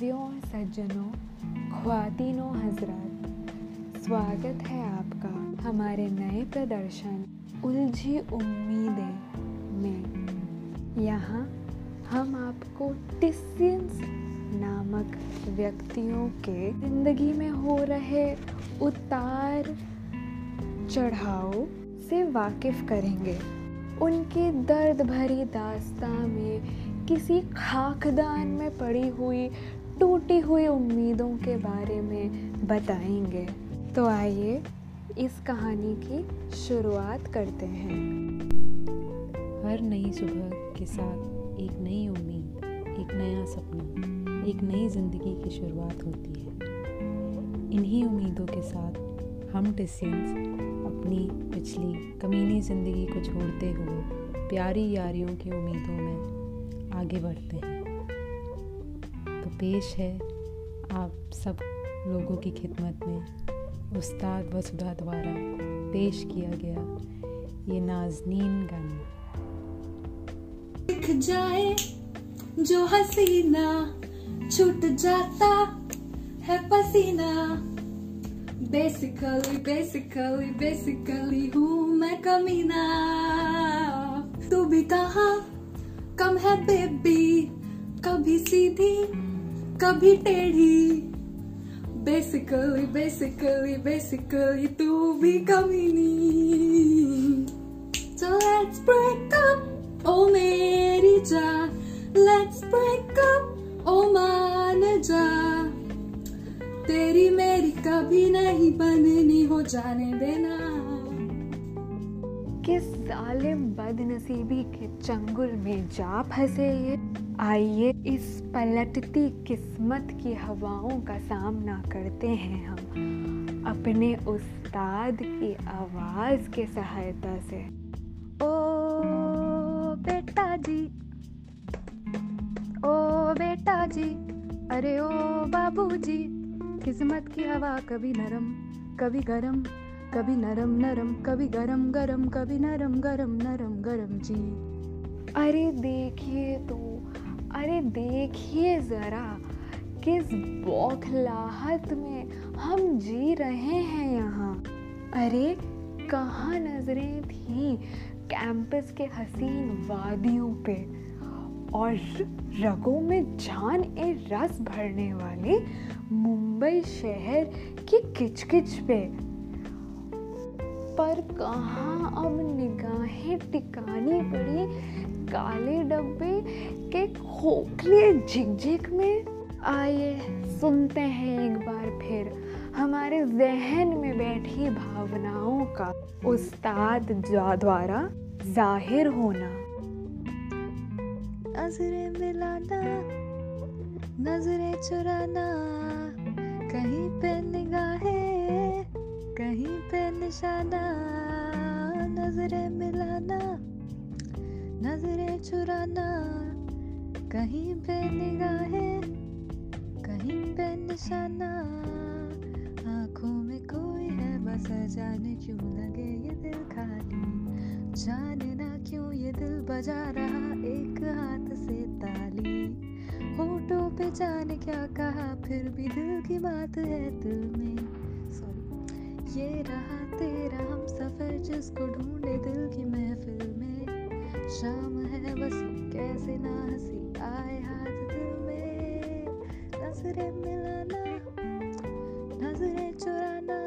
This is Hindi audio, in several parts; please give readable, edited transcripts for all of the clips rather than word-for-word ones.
अजीज़ों सज्जनों ख्वातीनों हजरात, स्वागत है आपका हमारे नए प्रदर्शन उलझी उम्मीदें में। यहाँ हम आपको टिसियंस नामक व्यक्तियों के ज़िंदगी में हो रहे उतार चढ़ाव से वाकिफ़ करेंगे। उनकी दर्द भरी दास्तां में किसी खाकदान में पड़ी हुई टूटी हुई उम्मीदों के बारे में बताएंगे। तो आइए इस कहानी की शुरुआत करते हैं। हर नई सुबह के साथ एक नई उम्मीद, एक नया सपना, एक नई ज़िंदगी की शुरुआत होती है। इन्हीं उम्मीदों के साथ हम टिसियंस अपनी पिछली कमीनी ज़िंदगी को छोड़ते हुए प्यारी यारियों की उम्मीदों में आगे बढ़ते हैं। तो पेश है आप सब लोगों की खिदमत में उस्ताद वसुधा द्वारा पेश किया गया ये नाज़नीन गाना। दिख जाए जो हसीना, छूट जाता है पसीना, basically हूँ मैं कमीना। तू भी कहाँ कम है बेबी, कभी सीधी कभी टेढ़ी, basically तू भी कमीनी। So let's break up, ओ मेरी जान, let's break up, ओ मान जा, तेरी मेरी कभी नहीं बननी हो जाने देना। किस जालिम बदनसीबी के चंगुल में जा फंसे ये। आइए इस पलटती किस्मत की हवाओं का सामना करते हैं हम अपने उस्ताद की आवाज के सहायता से। ओ बेटा जी, अरे ओ बाबूजी, किस्मत की हवा कभी नरम कभी गरम, कभी नरम नरम कभी गरम गरम, कभी नरम गरम नरम गरम जी। अरे देखिए तो, अरे देखिए ज़रा, किस बौखलाहट में हम जी रहे हैं यहाँ। अरे कहाँ नजरें थीं कैंपस के हसीन वादियों पे और रगों में जान ए रस भरने वाले मुंबई शहर की किचकिच पे। पर कहाँ अब निगाहें टिकानी पड़ी काले डब्बे के खोखले झिकझिक में। आइए सुनते हैं एक बार फिर हमारे जहन में बैठी भावनाओं का उस्ताद द्वारा जाहिर होना। नजरें मिलाना, नजरें चुराना, कहीं पे निगाहें कहीं पे निशाना। नजरें मिलाना, नजरें चुराना, कहीं पे निगाहें कहीं पे निशाना। आँखों में कोई है बस, जाने क्यों लगे ये दिल खाली, जाने ना क्यों ये दिल बजा रहा एक हाथ से ताली। होठों पे जाने क्या कहा, फिर भी दिल की बात है दिल में। सॉरी, ये रहा तेरा हम सफर जिसको ढूंढे दिल की महफिल में। शाम है बस कैसे ना हंसी आए हाथ दिल में। नजरें मिलाना, नजरें चुराना,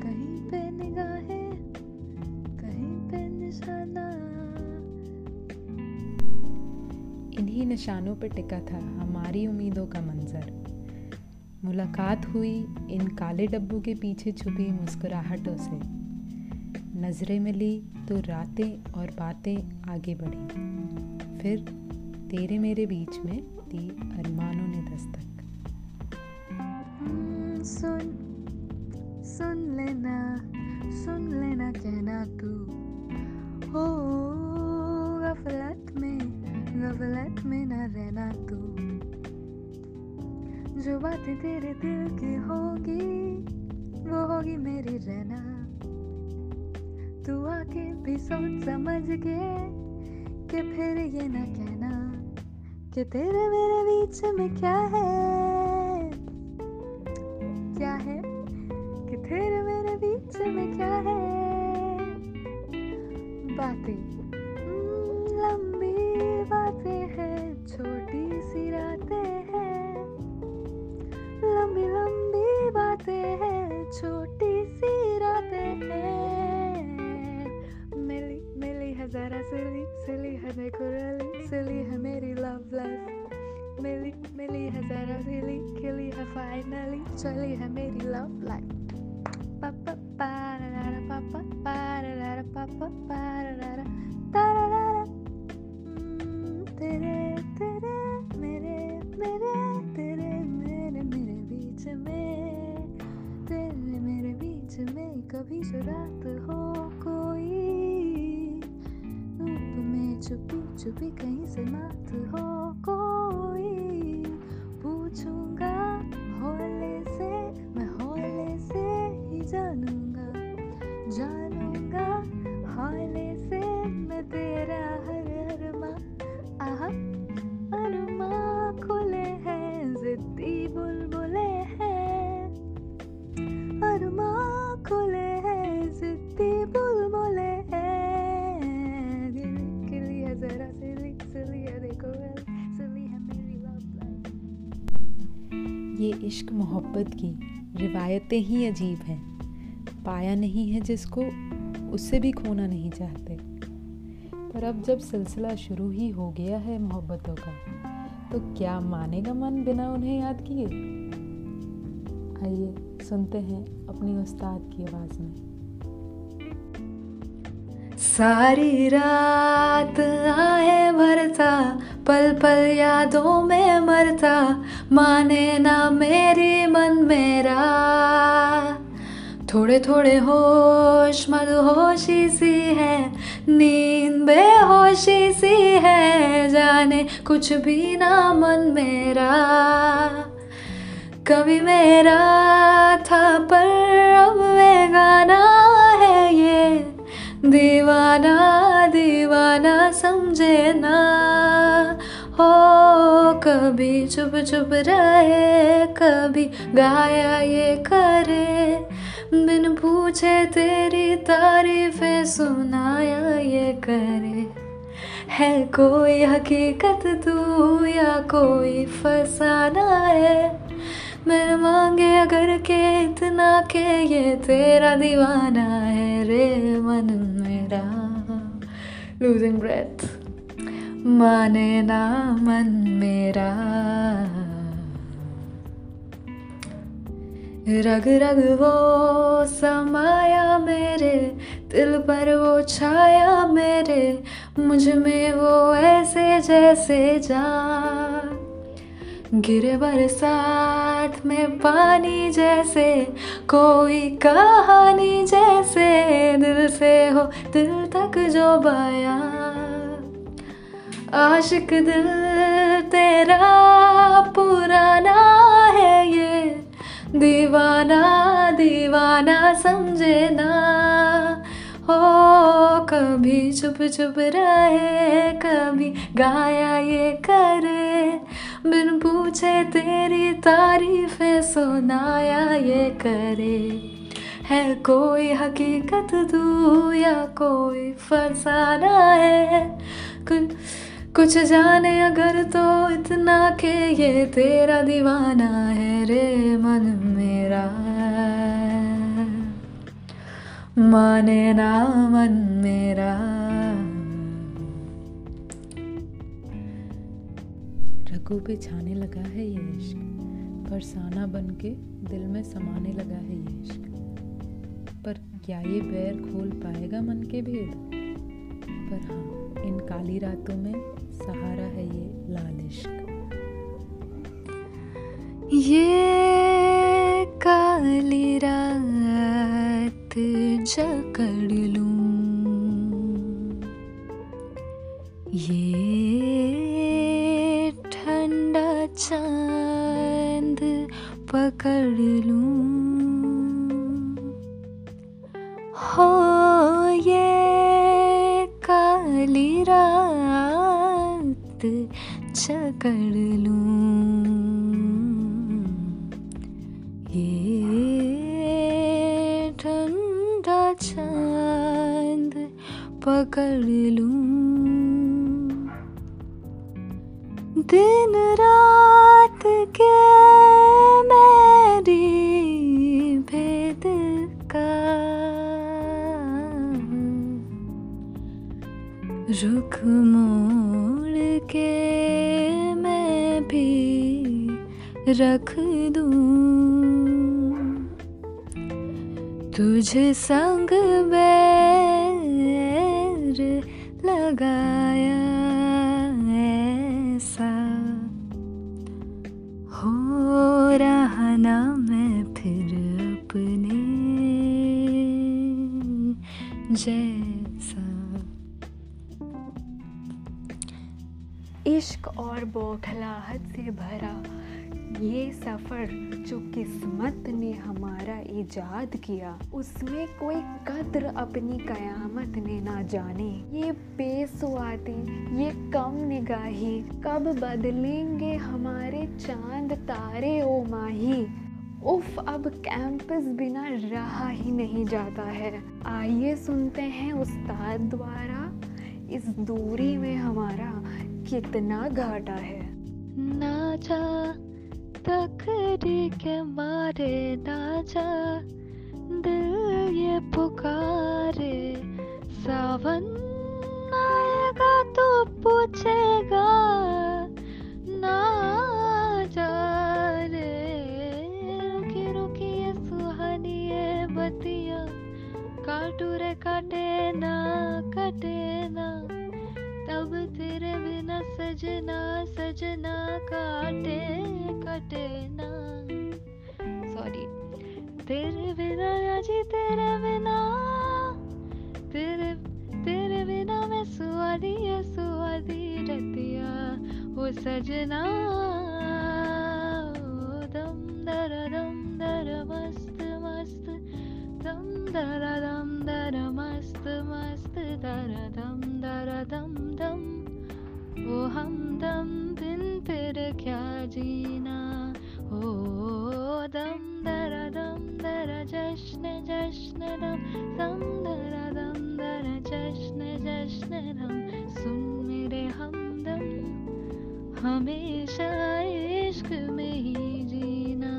कहीं पे निगाहें निशाना। इन्हीं निशानों पर टिका था हमारी उम्मीदों का मंजर। मुलाकात हुई इन काले डब्बों के पीछे छुपी मुस्कुराहटों से। नजरें मिली तो रातें और बातें आगे बढ़ी, फिर तेरे मेरे बीच में दी अरमानों ने दस्तक। सुन लेना कहना तू हो, गफलत में न रहना तू। जो बातें तेरे दिल की होगी वो होगी मेरी रहना। तू आके भी सोच समझ के फिर ये ना कहना कि तेरे मेरे बीच में क्या है कि तेरे मेरे बीच में क्या है। बातें लंबी बातें हैं, छोटी सी रातें हैं, लंबी लंबी बातें हैं, छोटी सी रातें हैं। मिली मिली है जरा सिली सिली है मेरे को रली सिली है मेरी लव लाइफ, मिली मिली है जरा सिली खिली है फाइनली चली है मेरी लव लाइफ। पापा पारा पापा पारा पापा पारा तारा तेरे तेरे मेरे मेरे तेरे मेरे मेरे बीच में, तेरे मेरे बीच में कभी जो रात हो कोई रूप में छुपी छुपी कहीं से बात हो कोई। पूछूंगा होले से मैं होले से ही जानूंगा, जानूंगा होले से मैं तेरा हर अरमा। आहा अरमा खुले हैं जिद्दी बुलबुले हैं, अरमा खुले हैं जिद्दी बुलबुले हैं। दिल के लिए जरा सिली सिली है देखो सिली है मेरी लव लाइफ। ये इश्क मोहब्बत की रिवायतें ही अजीब हैं, पाया नहीं है जिसको उससे भी खोना नहीं चाहते। पर अब जब सिलसिला शुरू ही हो गया है मोहब्बतों का, तो क्या मानेगा मन बिना उन्हें याद किए। आइए सुनते हैं अपने उस्ताद की आवाज में। सारी रात आहें भरता, पल पल यादों में मरता, माने ना मेरी मन मेरा, थोड़े थोड़े होश मदहोशी सी है, नींद बेहोशी सी है, जाने कुछ भी ना मन मेरा। कभी मेरा था पर अब बेगाना है ये, दीवाना दीवाना समझे ना हो। कभी चुप चुप रहे, कभी गाया ये करे, बिन पूछे तेरी तारीफें सुनाया ये करे। है कोई हकीकत तू या कोई फसाना है, मैंने मांगे अगर के इतना के ये तेरा दीवाना है रे मन मेरा। लूजिंग ब्रेथ माने ना मन मेरा। रग रग वो समाया मेरे, दिल पर वो छाया मेरे, मुझ में वो ऐसे जैसे जान गिरे बरसात में पानी जैसे, कोई कहानी जैसे, दिल से हो दिल तक जो बाया। आशिक दिल तेरा पुराना है ये, दीवाना दीवाना समझे ना हो। कभी चुप चुप रहे, कभी गाया ये करे, बिन पूछे तेरी तारीफें सुनाया ये करे। है कोई हकीकत तू या कोई फरसाना है, कुछ जाने अगर तो इतना के ये तेरा दीवाना है रे मन मेरा। माने ना मन मेरा। रगों पे छाने लगा है ये इश्क, फरसाना बन के दिल में समाने लगा है ये इश्क। पर क्या ये पैर खोल पाएगा मन के भेद। पर हाँ, इन काली रातों में सहारा है ये लाल इश्क। ये काली रात जकड़ लूं, ये ठंडा चांद पकड़ लूं, हो ये काली रात अच्छा कर लूं, ये ठंडा चांद पकड़ लूं। दिन रात के मेरी भेद का रुख मोड़ के मैं भी रख दूं, तुझे संग बैर लगाया ऐसा हो रहा ना मैं फिर अपने जैसा। इश्क और बौखलाहट से भरा ये सफ़र जो किस्मत ने हमारा इजाद किया, उसमें कोई कद्र अपनी क़यामत ने ना जाने। ये बेसुआती, ये कम निगाही, कब बदलेंगे हमारे चांद तारे ओ माही। उफ, अब कैंपस बिना रहा ही नहीं जाता है। आइए सुनते हैं उस्ताद द्वारा इस दूरी में हमारा कितना घाटा है। ना जा तकदीर के मारे, ना जा दिल ये पुकारे। सावन आएगा तो पूछेगा, ना जा रे। रुकी रुकी ये सुहानी ये बतिया, काटू रे काटे ना कटे ना, तब तेरे बिना सजना सजना काटे कटे ना। सॉरी, तेरे बिना मैं सुआदी रतिया वो सजना। दम दर मस्त मस्त, दम दर मस्त मस्त, दम दम वो हम दम बिन तेरे क्या जीना। ओ दम दर जश्न जश्न दम दर जश्न जश्न दम। सुन मेरे हमदम, हमेशा इश्क में ही जीना।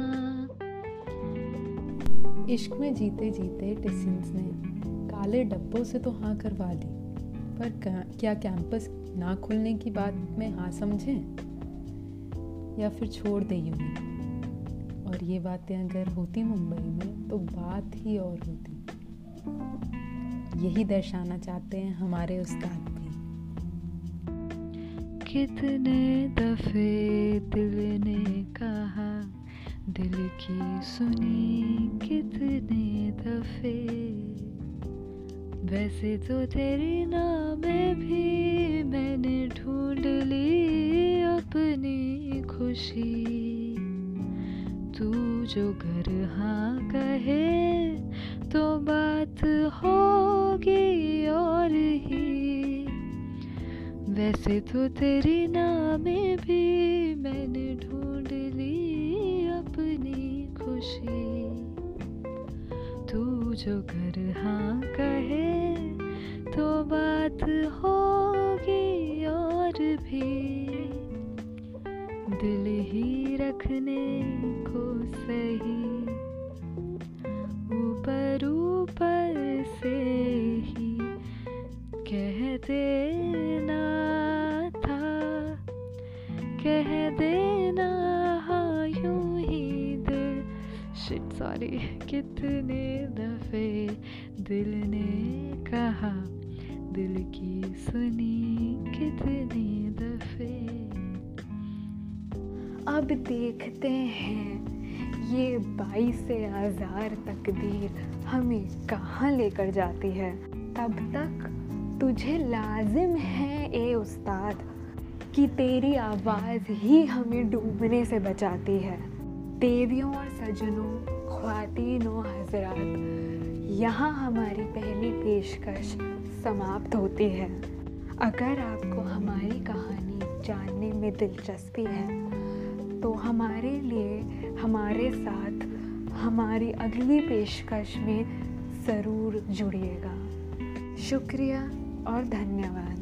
इश्क में जीते जीते टिसिन्स ने काले डब्बों से तो हाँ करवा दी, पर क्या कैंपस ना खुलने की बात में हाँ समझें या फिर छोड़ दें यूँ ही। और ये बातें अगर होती मुंबई में तो बात ही और होती। यही दर्शाना चाहते हैं हमारे उस्ताद भी। कितने दफे दिल ने कहा, दिल की सुनी कितने दफे। वैसे तो तेरी नाम भी मैंने ढूंढ ली अपनी खुशी। तू जो घर हाँ कहे तो बात होगी और ही। वैसे तो तेरी नाम भी मैंने ढूंढ ली अपनी खुशी। तू जो घर हाँ कहे तो बात होगी और भी। दिल ही रखने को सही, ऊपर ऊपर से ही कह देना था, कह देना हाँ यूं ही। सॉरी, कितने दफे दिल ने कहा, दिल की सुनी कितने दफे। अब देखते हैं ये 22,000 तकदीर हमें कहाँ लेकर जाती है। तब तक तुझे लाजिम है ए उस्ताद कि तेरी आवाज़ ही हमें डूबने से बचाती है। देवियों और सजनों, ख्वातीनों, हजरात, यहाँ हमारी पहली पेशकश समाप्त होती है। अगर आपको हमारी कहानी जानने में में दिलचस्पी है तो हमारे लिए हमारे साथ हमारी अगली पेशकश में ज़रूर जुड़िएगा। शुक्रिया और धन्यवाद।